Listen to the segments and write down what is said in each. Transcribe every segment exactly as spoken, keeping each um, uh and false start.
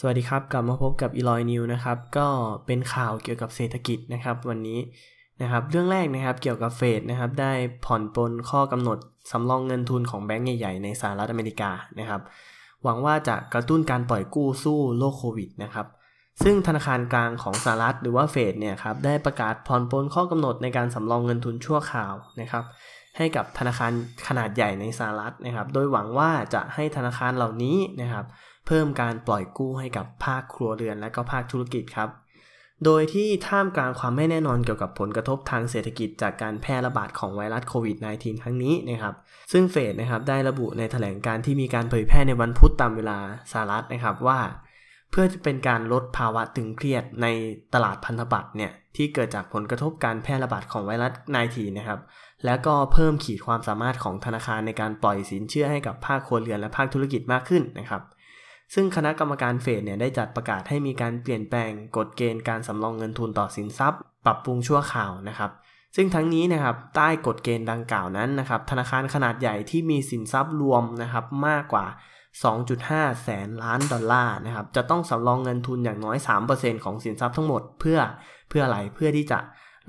สวัสดีครับกลับมาพบกับอีลอยนิวนะครับก็เป็นข่าวเกี่ยวกับเศรษฐกิจนะครับวันนี้นะครับเรื่องแรกนะครับเกี่ยวกับเฟดนะครับได้ผ่อนปลนข้อกำหนดสำรองเงินทุนของแบงก์ใหญ่ๆในสหรัฐอเมริกานะครับหวังว่าจะกระตุ้นการปล่อยกู้สู้โรคโควิดนะครับซึ่งธนาคารกลางของสหรัฐหรือว่าเฟดเนี่ยครับได้ประกาศผ่อนปลนข้อกำหนดในการสำรองเงินทุนชั่วคราวนะครับให้กับธนาคารขนาดใหญ่ในสหรัฐนะครับโดยหวังว่าจะให้ธนาคารเหล่านี้นะครับเพิ่มการปล่อยกู้ให้กับภาคครัวเรือนและก็ภาคธุรกิจครับโดยที่ท่ามกลางความไม่แน่นอนเกี่ยวกับผลกระทบทางเศรษฐกิจจากการแพร่ระบาดของไวรัสโควิด สิบเก้า ครั้งนี้นะครับซึ่งเฟดนะครับได้ระบุในแถลงการที่มีการเผยแพร่ในวันพุธตามเวลาสหรัฐนะครับว่าเพื่อจะเป็นการลดภาวะตึงเครียดในตลาดพันธบัตรเนี่ยที่เกิดจากผลกระทบการแพร่ระบาดของไวรัส สิบเก้า นะครับและก็เพิ่มขีดความสามารถของธนาคารในการปล่อยสินเชื่อให้กับภาคครัวเรือนและภาคธุรกิจมากขึ้นนะครับซึ่งคณะกรรมการเฟดเนี่ยได้จัดประกาศให้มีการเปลี่ยนแปลงกฎเกณฑ์การสำรองเงินทุนต่อสินทรัพย์ปรับปรุงชั่วคราวนะครับซึ่งทั้งนี้นะครับใต้กฎเกณฑ์ดังกล่าวนั้นนะครับธนาคารขนาดใหญ่ที่มีสินทรัพย์รวมนะครับมากกว่า สองจุดห้าแสนล้านดอลลาร์นะครับจะต้องสำรองเงินทุนอย่างน้อย สามเปอร์เซ็นต์ ของสินทรัพย์ทั้งหมดเพื่อเพื่ออะไรเพื่อที่จะ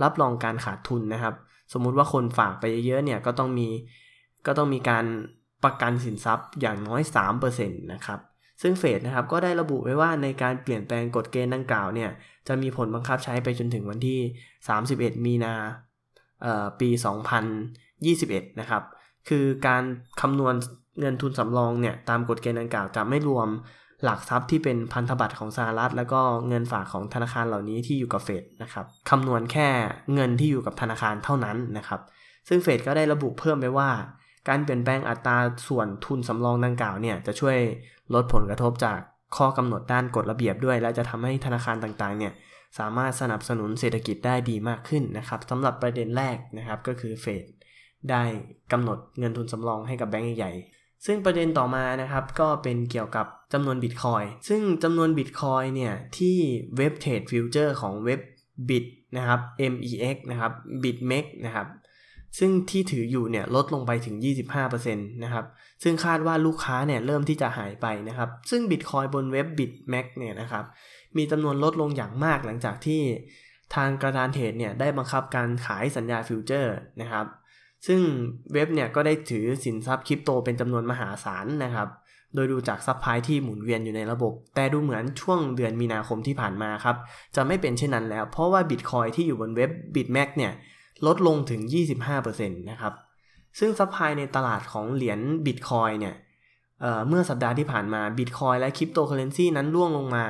รับรองการขาดทุนนะครับสมมุติว่าคนฝากไปเยอะๆเนี่ยก็ต้องมีก็ต้องมีการประกันสินทรัพย์อย่างน้อย สามเปอร์เซ็นต์ นะครับซึ่งเฟดนะครับก็ได้ระบุไว้ว่าในการเปลี่ยนแปลงกฎเกณฑ์ดังกล่าวเนี่ยจะมีผลบังคับใช้ไปจนถึงวันที่สามสิบเอ็ดมีนาเอ่อปีสองพันยี่สิบเอ็ดนะครับคือการคำนวณเงินทุนสำรองเนี่ยตามกฎเกณฑ์ดังกล่าวจะไม่รวมหลักทรัพย์ที่เป็นพันธบัตรของสหรัฐแล้วก็เงินฝากของธนาคารเหล่านี้ที่อยู่กับเฟดนะครับคำนวณแค่เงินที่อยู่กับธนาคารเท่านั้นนะครับซึ่งเฟดก็ได้ระบุเพิ่มไว้ว่าการเปลี่ยนแปลงอัตราส่วนทุนสำรองดังกล่าวเนี่ยจะช่วยลดผลกระทบจากข้อกำหนดด้านกฎระเบียบด้วยและจะทำให้ธนาคารต่างๆเนี่ยสามารถสนับสนุนเศรษฐกิจได้ดีมากขึ้นนะครับสำหรับประเด็นแรกนะครับก็คือเฟดได้กำหนดเงินทุนสำรองให้กับแบงก์ใหญ่ซึ่งประเด็นต่อมานะครับก็เป็นเกี่ยวกับจำนวน Bitcoin ซึ่งจำนวน Bitcoin เนี่ยที่เว็บเทรดฟิวเจอร์ของเว็บ Bit นะครับ เม็กซ์ นะครับ BitMEX นะครับซึ่งที่ถืออยู่เนี่ยลดลงไปถึง ยี่สิบห้าเปอร์เซ็นต์ นะครับซึ่งคาดว่าลูกค้าเนี่ยเริ่มที่จะหายไปนะครับซึ่ง Bitcoin บนเว็บ BitMEX เนี่ยนะครับมีจำนวนลดลงอย่างมากหลังจากที่ทางกระดานเทรดเนี่ยได้บังคับการขายสัญญาฟิวเจอร์นะครับซึ่งเว็บเนี่ยก็ได้ถือสินทรัพย์คริปโตเป็นจำนวนมหาศาลนะครับโดยดูจากซัพพลายที่หมุนเวียนอยู่ในระบบแต่ดูเหมือนช่วงเดือนมีนาคมที่ผ่านมาครับจะไม่เป็นเช่นนั้นแล้วเพราะว่า Bitcoin ที่อยู่บนเว็บ BitMEX เนี่ยลดลงถึง ยี่สิบห้าเปอร์เซ็นต์ นะครับซึ่งซัพพลายในตลาดของเหรียญ Bitcoin เนี่ย เอ่อ เมื่อสัปดาห์ที่ผ่านมา Bitcoin และ Cryptocurrency นั้นร่วงลงมา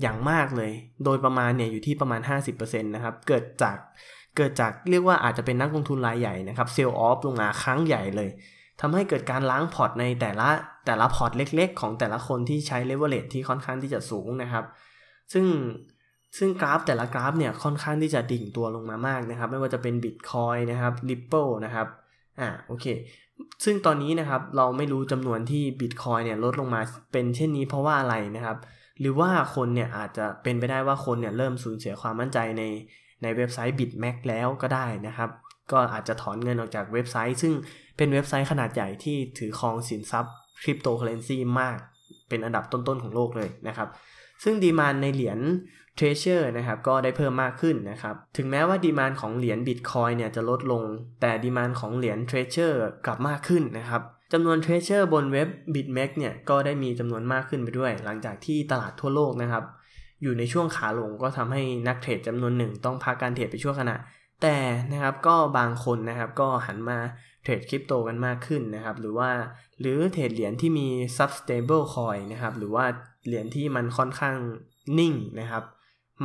อย่างมากเลยโดยประมาณเนี่ยอยู่ที่ประมาณ ห้าสิบเปอร์เซ็นต์ นะครับเกิดจากเกิดจากเรียกว่าอาจจะเป็นนักลงทุนรายใหญ่นะครับเซลล์ออฟลงมาครั้งใหญ่เลยทำให้เกิดการล้างพอร์ตในแต่ละแต่ละพอร์ตเล็กๆของแต่ละคนที่ใช้เลเวอเรจที่ค่อนข้างที่จะสูงนะครับซึ่งซึ่งกราฟแต่ละกราฟเนี่ยค่อนข้างที่จะดิ่งตัวลงมามากนะครับไม่ว่าจะเป็น Bitcoin นะครับ Ripple นะครับอ่าโอเคซึ่งตอนนี้นะครับเราไม่รู้จำนวนที่ Bitcoin เนี่ยลดลงมาเป็นเช่นนี้เพราะว่าอะไรนะครับหรือว่าคนเนี่ยอาจจะเป็นไปได้ว่าคนเนี่ยเริ่มสูญเสียความมั่นใจในในเว็บไซต์ BitMEX แล้วก็ได้นะครับก็อาจจะถอนเงินออกจากเว็บไซต์ซึ่งเป็นเว็บไซต์ขนาดใหญ่ที่ถือครองสินทรัพย์คริปโตเคอเรนซีมากเป็นอันดับต้นๆของโลกเลยนะครับซึ่งดีมานด์ในเหรียญ Treasure นะครับก็ได้เพิ่มมากขึ้นนะครับถึงแม้ว่าดีมานด์ของเหรียญ Bitcoin เนี่ยจะลดลงแต่ดีมานด์ของเหรียญ Treasure กลับมากขึ้นนะครับจำนวน Treasure บนเว็บ BitMEX เนี่ยก็ได้มีจำนวนมากขึ้นไปด้วยหลังจากที่ตลาดทั่วโลกนะครับอยู่ในช่วงขาลงก็ทำให้นักเทรดจำนวนหนึ่งต้องพักการเทรดไปชั่วขณะแต่นะครับก็บางคนนะครับก็หันมาเทรดคริปโตกันมากขึ้นนะครับหรือว่าหรือเทรดเหรียญที่มี Stable Coin นะครับหรือว่าเหรียญที่มันค่อนข้างนิ่งนะครับ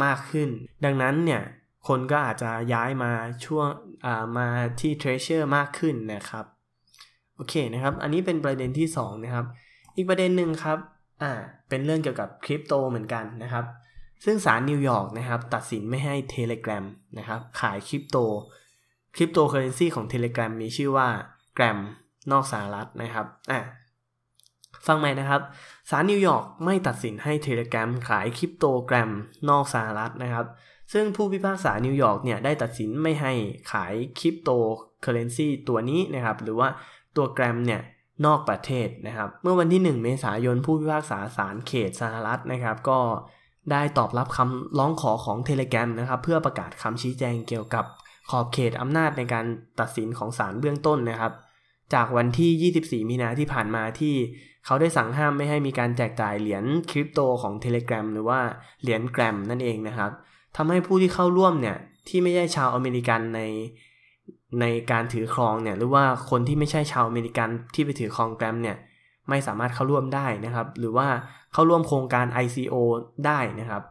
มากขึ้นดังนั้นเนี่ยคนก็อาจจะย้ายมาช่วงอ่ามาที่ Treasure มากขึ้นนะครับโอเคนะครับอันนี้เป็นประเด็นที่สองนะครับอีกประเด็นนึงครับอ่าเป็นเรื่องเกี่ยวกับคริปโตเหมือนกันนะครับซึ่งศาลนิวยอร์กนะครับตัดสินไม่ให้ Telegram นะครับขายคริปโตคริปโตเคอเรนซีของ Telegram มีชื่อว่า Gram นอกสหรัฐนะครับอ่ะฟังใหม่นะครับศาลนิวยอร์กไม่ตัดสินให้ Telegram ขายคริปโต Gram นอกสหรัฐนะครับซึ่งผู้พิพากษานิวยอร์กเนี่ยได้ตัดสินไม่ให้ขายคริปโตเคอเรนซีตัวนี้นะครับหรือว่าตัว Gram เนี่ย นอกประเทศนะครับเมื่อวันที่หนึ่งเมษายนผู้พิพากษาศาลเขตสหรัฐนะครับก็ได้ตอบรับคำร้องขอของ Telegram นะครับเพื่อประกาศคำชี้แจงเกี่ยวกับขอบเขตอำนาจในการตัดสินของศาลเบื้องต้นนะครับจากวันที่ยี่สิบสี่มีนาที่ผ่านมาที่เขาได้สั่งห้ามไม่ให้มีการแจกจ่ายเหรียญคริปโตของ Telegram หรือว่าเหรียญ Gram นั่นเองนะครับทำให้ผู้ที่เข้าร่วมเนี่ยที่ไม่ใช่ชาวอเมริกันในในการถือครองเนี่ยหรือว่าคนที่ไม่ใช่ชาวอเมริกันที่ไปถือครอง Gram เนี่ยไม่สามารถเข้าร่วมได้นะครับหรือว่าเข้าร่วมโครงการ ไอ ซี โอ ได้นะครับ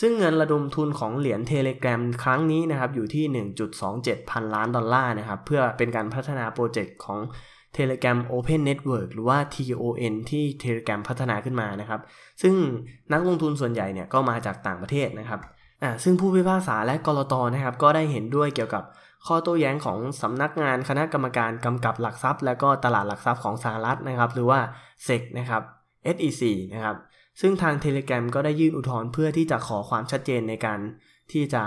ซึ่งเงินระดมทุนของเหรียญ Telegram ครั้งนี้นะครับอยู่ที่ หนึ่งจุดสองเจ็ดพันล้านดอลลาร์นะครับเพื่อเป็นการพัฒนาโปรเจกต์ของ Telegram Open Network หรือว่า ที โอ เอ็น ที่ Telegram พัฒนาขึ้นมานะครับซึ่งนักลงทุนส่วนใหญ่เนี่ยก็มาจากต่างประเทศนะครับอ่าซึ่งผู้พิพากษาและก.ล.ต.นะครับก็ได้เห็นด้วยเกี่ยวกับข้อโต้แย้งของสำนักงานคณะกรรมการกำกับหลักทรัพย์และก็ตลาดหลักทรัพย์ของสหรัฐนะครับหรือว่า เอส อี ซี นะครับ เอส อี ซี นะครับซึ่งทาง Telegram ก็ได้ยื่นอุทธรณ์เพื่อที่จะขอความชัดเจนในการที่จะ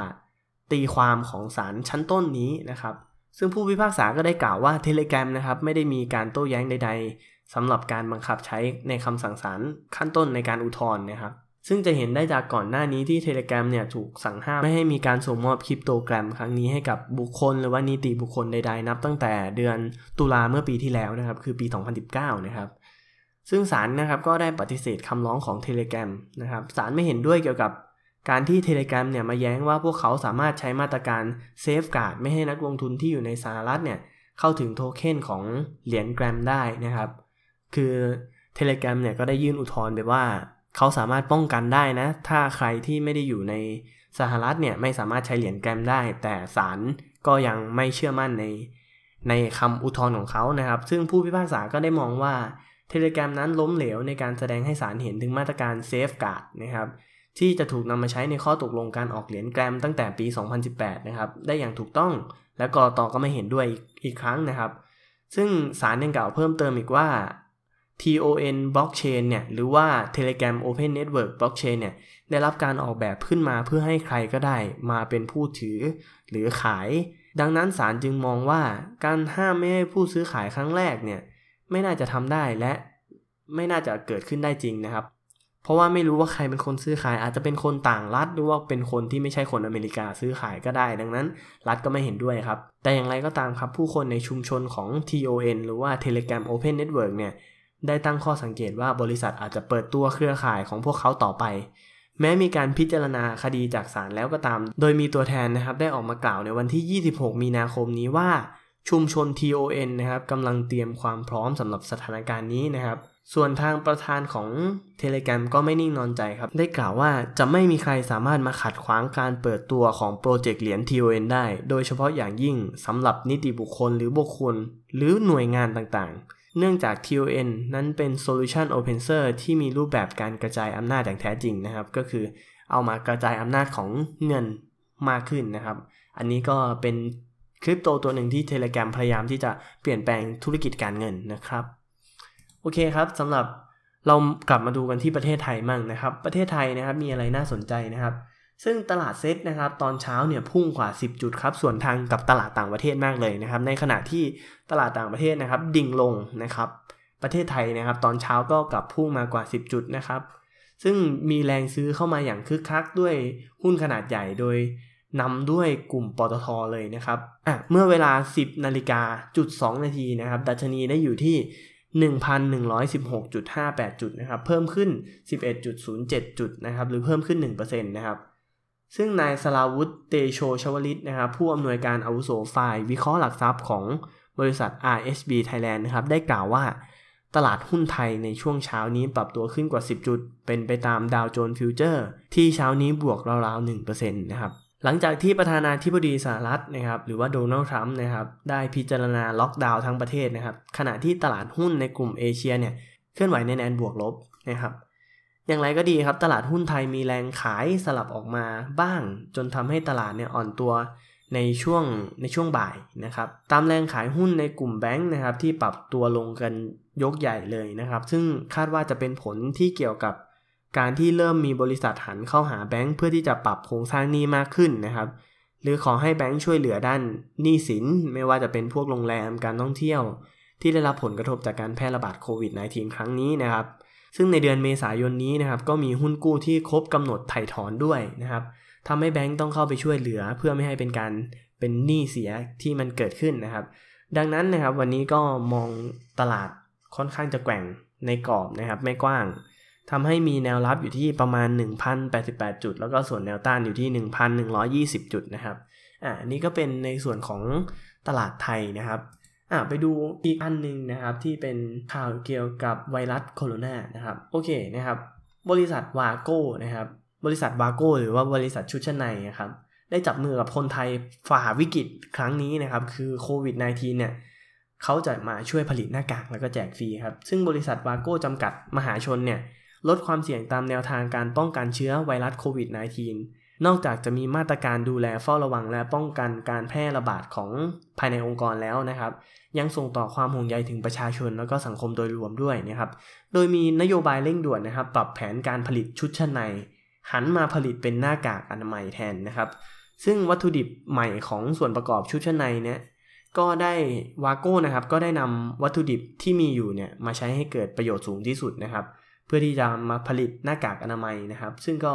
ตีความของศาลชั้นต้นนี้นะครับซึ่งผู้พิพากษาก็ได้กล่าวว่า Telegram นะครับไม่ได้มีการโต้แย้งใดๆสำหรับการบังคับใช้ในคำสั่งศาลขั้นต้นในการอุทธรณ์นะครับซึ่งจะเห็นได้จากก่อนหน้านี้ที่ Telegram เนี่ยถูกสั่งห้ามไม่ให้มีการส่งมอบคริปโตแกรมครั้งนี้ให้กับบุคคลหรือว่านิติบุคคลใดๆนับตั้งแต่เดือนตุลาเมื่อปีที่แล้วนะครับคือปีสองพันสิบเก้านะครับซึ่งศาลนะครับก็ได้ปฏิเสธคำร้องของ Telegram นะครับศาลไม่เห็นด้วยเกี่ยวกับการที่ Telegram เนี่ยมาแย้งว่าพวกเขาสามารถใช้มาตรการเซฟการ์ดไม่ให้นักลงทุนที่อยู่ในสหรัฐเนี่ยเข้าถึงโทเค็นของเหรียญ Gram ได้นะครับคือ Telegram เนี่ยก็ได้ยื่นอุทธรณ์ไปว่าเขาสามารถป้องกันได้นะถ้าใครที่ไม่ได้อยู่ในสหรัฐเนี่ยไม่สามารถใช้เหรียญ Gram ได้แต่ศาลก็ยังไม่เชื่อมั่นในในคำอุทธรณ์ของเขานะครับซึ่งผู้พิพากษาก็ได้มองว่าTelegram นั้นล้มเหลวในการแสดงให้ศาลเห็นถึงมาตรการ Safeguard นะครับที่จะถูกนำมาใช้ในข้อตกลงการออกเหรียญ Gram ตั้งแต่ปีสองพันสิบแปดนะครับได้อย่างถูกต้องและก.ล.ต.ก็ไม่เห็นด้วยอีกครั้งนะครับซึ่งศาลยังกล่าวเพิ่มเติมอีกว่า ที โอ เอ็น Blockchain เนี่ยหรือว่า Telegram Open Network Blockchain เนี่ยได้รับการออกแบบขึ้นมาเพื่อให้ใครก็ได้มาเป็นผู้ถือหรือขายดังนั้นศาลจึงมองว่าการห้ามไม่ให้ผู้ซื้อขายครั้งแรกเนี่ยไม่น่าจะทำได้และไม่น่าจะเกิดขึ้นได้จริงนะครับเพราะว่าไม่รู้ว่าใครเป็นคนซื้อขายอาจจะเป็นคนต่างรัฐหรือว่าเป็นคนที่ไม่ใช่คนอเมริกาซื้อขายก็ได้ดังนั้นรัฐก็ไม่เห็นด้วยครับแต่อย่างไรก็ตามครับผู้คนในชุมชนของ ที โอ เอ็น หรือว่า Telegram Open Network เนี่ยได้ตั้งข้อสังเกตว่าบริษัทอาจจะเปิดตัวเครือข่ายของพวกเขาต่อไปแม้มีการพิจารณาคดีจากศาลแล้วก็ตามโดยมีตัวแทนนะครับได้ออกมากล่าวในวันที่ยี่สิบหกมีนาคมนี้ว่าชุมชน ที โอ เอ็น นะครับกำลังเตรียมความพร้อมสำหรับสถานการณ์นี้นะครับส่วนทางประธานของ Telegram ก็ไม่นิ่งนอนใจครับได้กล่าวว่าจะไม่มีใครสามารถมาขัดขวางการเปิดตัวของโปรเจกต์เหรียญ ที โอ เอ็น ได้โดยเฉพาะอย่างยิ่งสำหรับนิติบุคคลหรือบุคคลหรือหน่วยงานต่างๆเนื่องจาก ที โอ เอ็น นั้นเป็น Solution Open Source ที่มีรูปแบบการกระจายอำนาจอย่างแท้จริงนะครับก็คือเอามากระจายอำนาจของเงินมากขึ้นนะครับอันนี้ก็เป็นคริปโตตัวหนึ่งที่ Telegram พยายามที่จะเปลี่ยนแปลงธุรกิจการเงินนะครับโอเคครับสำหรับเรากลับมาดูกันที่ประเทศไทยมั่งนะครับประเทศไทยนะครับมีอะไรน่าสนใจนะครับซึ่งตลาดเซ็ตนะครับตอนเช้าเนี่ยพุ่งกว่าสิบจุดครับส่วนทางกับตลาดต่างประเทศมากเลยนะครับในขณะที่ตลาดต่างประเทศนะครับดิ่งลงนะครับประเทศไทยนะครับตอนเช้าก็กลับพุ่งมากว่าสิบจุดนะครับซึ่งมีแรงซื้อเข้ามาอย่างคึกคักด้วยหุ้นขนาดใหญ่โดยนำด้วยกลุ่มปตท.เลยนะครับอ่ะเมื่อเวลา สิบนาฬิกาจุดสองนาทีนะครับดัชนีได้อยู่ที่ หนึ่งพันหนึ่งร้อยสิบหกจุดห้าแปด จุดนะครับเพิ่มขึ้น สิบเอ็ดจุดศูนย์เจ็ด จุดนะครับหรือเพิ่มขึ้น หนึ่งเปอร์เซ็นต์ นะครับซึ่งนายสราวุธเตโชชวลิตนะครับผู้อำนวยการอาวุโสฝ่ายวิเคราะห์หลักทรัพย์ของบริษัท อาร์ เอส บี Thailand นะครับได้กล่าวว่าตลาดหุ้นไทยในช่วงเช้านี้ปรับตัวขึ้นกว่าสิบจุดเป็นไปตามดาวโจนส์ฟิวเจอร์ที่เช้านี้บวกราวๆ หนึ่งเปอร์เซ็นต์ นะครับหลังจากที่ประธานาธิบดีสหรัฐนะครับหรือว่าโดนัลด์ทรัมป์นะครับได้พิจารณาล็อกดาวน์ทั้งประเทศนะครับขณะที่ตลาดหุ้นในกลุ่มเอเชียเนี่ยเคลื่อนไหวในแนวบวกลบนะครับอย่างไรก็ดีครับตลาดหุ้นไทยมีแรงขายสลับออกมาบ้างจนทำให้ตลาดเนี่ยอ่อนตัวในช่วงในช่วงบ่ายนะครับตามแรงขายหุ้นในกลุ่มแบงค์นะครับที่ปรับตัวลงกันยกใหญ่เลยนะครับซึ่งคาดว่าจะเป็นผลที่เกี่ยวกับการที่เริ่มมีบริษัทหันเข้าหาแบงค์เพื่อที่จะปรับโครงสร้างหนี้มากขึ้นนะครับหรือขอให้แบงค์ช่วยเหลือด้านหนี้สินไม่ว่าจะเป็นพวกโรงแรมการท่องเที่ยว ที่ได้รับผลกระทบจากการแพร่ระบาดโควิด สิบเก้า ครั้งนี้นะครับซึ่งในเดือนเมษายนนี้นะครับก็มีหุ้นกู้ที่ครบกำหนดไถ่ถอนด้วยนะครับทำให้แบงก์ต้องเข้าไปช่วยเหลือเพื่อไม่ให้เป็นการเป็นหนี้เสียที่มันเกิดขึ้นนะครับดังนั้นนะครับวันนี้ก็มองตลาดค่อนข้างจะแกว่งในกรอบนะครับไม่กว้างทำให้มีแนวรับอยู่ที่ประมาณ หนึ่งพันแปดสิบแปด จุดแล้วก็ส่วนแนวต้านอยู่ที่ หนึ่งพันหนึ่งร้อยยี่สิบ จุดนะครับอ่านี่ก็เป็นในส่วนของตลาดไทยนะครับอ่าไปดูอีกอันนึงนะครับที่เป็นข่าวเกี่ยวกับไวรัสโคโรนานะครับโอเคนะครับบริษัทวาโก้นะครับบริษัทวาโก้หรือว่าบริษัทชุดชั้นในนะครับได้จับมือกับคนไทยฝ่าวิกฤตครั้งนี้นะครับคือโควิด สิบเก้า เนี่ยเขาจะมาช่วยผลิตหน้ากากแล้วก็แจกฟรีครับซึ่งบริษัทวาโก้จำกัดมหาชนเนี่ยลดความเสี่ยงตามแนวทางการป้องกันเชื้อไวรัสโควิด สิบเก้า นอกจากจะมีมาตรการดูแลเฝ้าระวังและป้องกันการแพร่ระบาดของภายในองค์กรแล้วนะครับยังส่งต่อความห่วงใยถึงประชาชนแล้วก็สังคมโดยรวมด้วยนะครับโดยมีนโยบายเร่งด่วนนะครับปรับแผนการผลิตชุดชั้นในหันมาผลิตเป็นหน้ากากอนามัยแทนนะครับซึ่งวัตถุดิบใหม่ของส่วนประกอบชุดชั้นในเนี่ยก็ได้วาโก้นะครับก็ได้นำวัตถุดิบที่มีอยู่เนี่ยมาใช้ให้เกิดประโยชน์สูงที่สุดนะครับเพื่อที่จะมาผลิตหน้ากากอนามัยนะครับซึ่งก็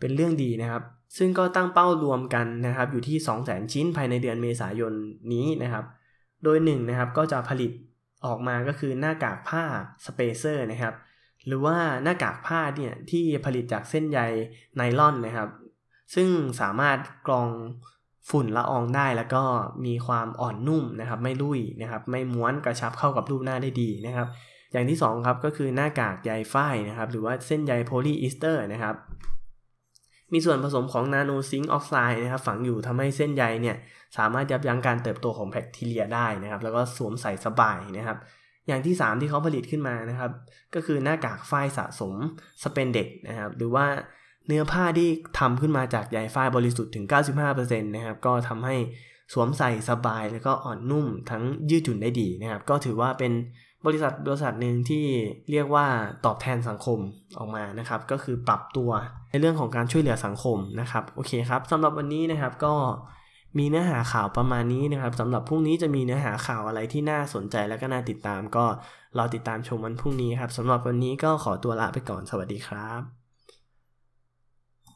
เป็นเรื่องดีนะครับซึ่งก็ตั้งเป้ารวมกันนะครับอยู่ที่ สองแสน ชิ้นภายในเดือนเมษายนนี้นะครับโดยหนึ่งนะครับก็จะผลิตออกมาก็คือหน้ากากผ้าสเปเซอร์นะครับหรือว่าหน้ากากผ้าเนี่ยที่ผลิตจากเส้นใยไนลอนนะครับซึ่งสามารถกรองฝุ่นละอองได้แล้วก็มีความอ่อนนุ่มนะครับไม่ลุ่ยนะครับไม่ม้วนกระชับเข้ากับรูปหน้าได้ดีนะครับอย่างที่สองครับก็คือหน้ากากใยฝ้ายนะครับหรือว่าเส้นใยโพลีอีสเตอร์นะครับมีส่วนผสมของนาโนซิงค์ออกไซด์นะครับฝังอยู่ทำให้เส้นใยเนี่ยสามารถยับยั้งการเติบโตของแบคทีเรียได้นะครับแล้วก็สวมใส่สบายนะครับอย่างที่สามที่เขาผลิตขึ้นมานะครับก็คือหน้ากากฝ้ายสะสมสเปนเด็กนะครับหรือว่าเนื้อผ้าที่ทำขึ้นมาจากใยฝ้ายบริสุทธิ์ถึง เก้าสิบห้าเปอร์เซ็นต์ นะครับก็ทำให้สวมใส่สบายแล้วก็อ่อนนุ่มทั้งยืดหยุ่นได้ดีนะครับก็ถือว่าเป็นบริษัทบริษัทหนึ่งที่เรียกว่าตอบแทนสังคมออกมานะครับก็คือปรับตัวในเรื่องของการช่วยเหลือสังคมนะครับโอเคครับสำหรับวันนี้นะครับก็มีเนื้อหาข่าวประมาณนี้นะครับสำหรับพรุ่งนี้จะมีเนื้อหาข่าวอะไรที่น่าสนใจและก็น่าติดตามก็รอติดตามชมวันพรุ่งนี้ครับสำหรับวันนี้ก็ขอตัวลาไปก่อนสวัสดีครับ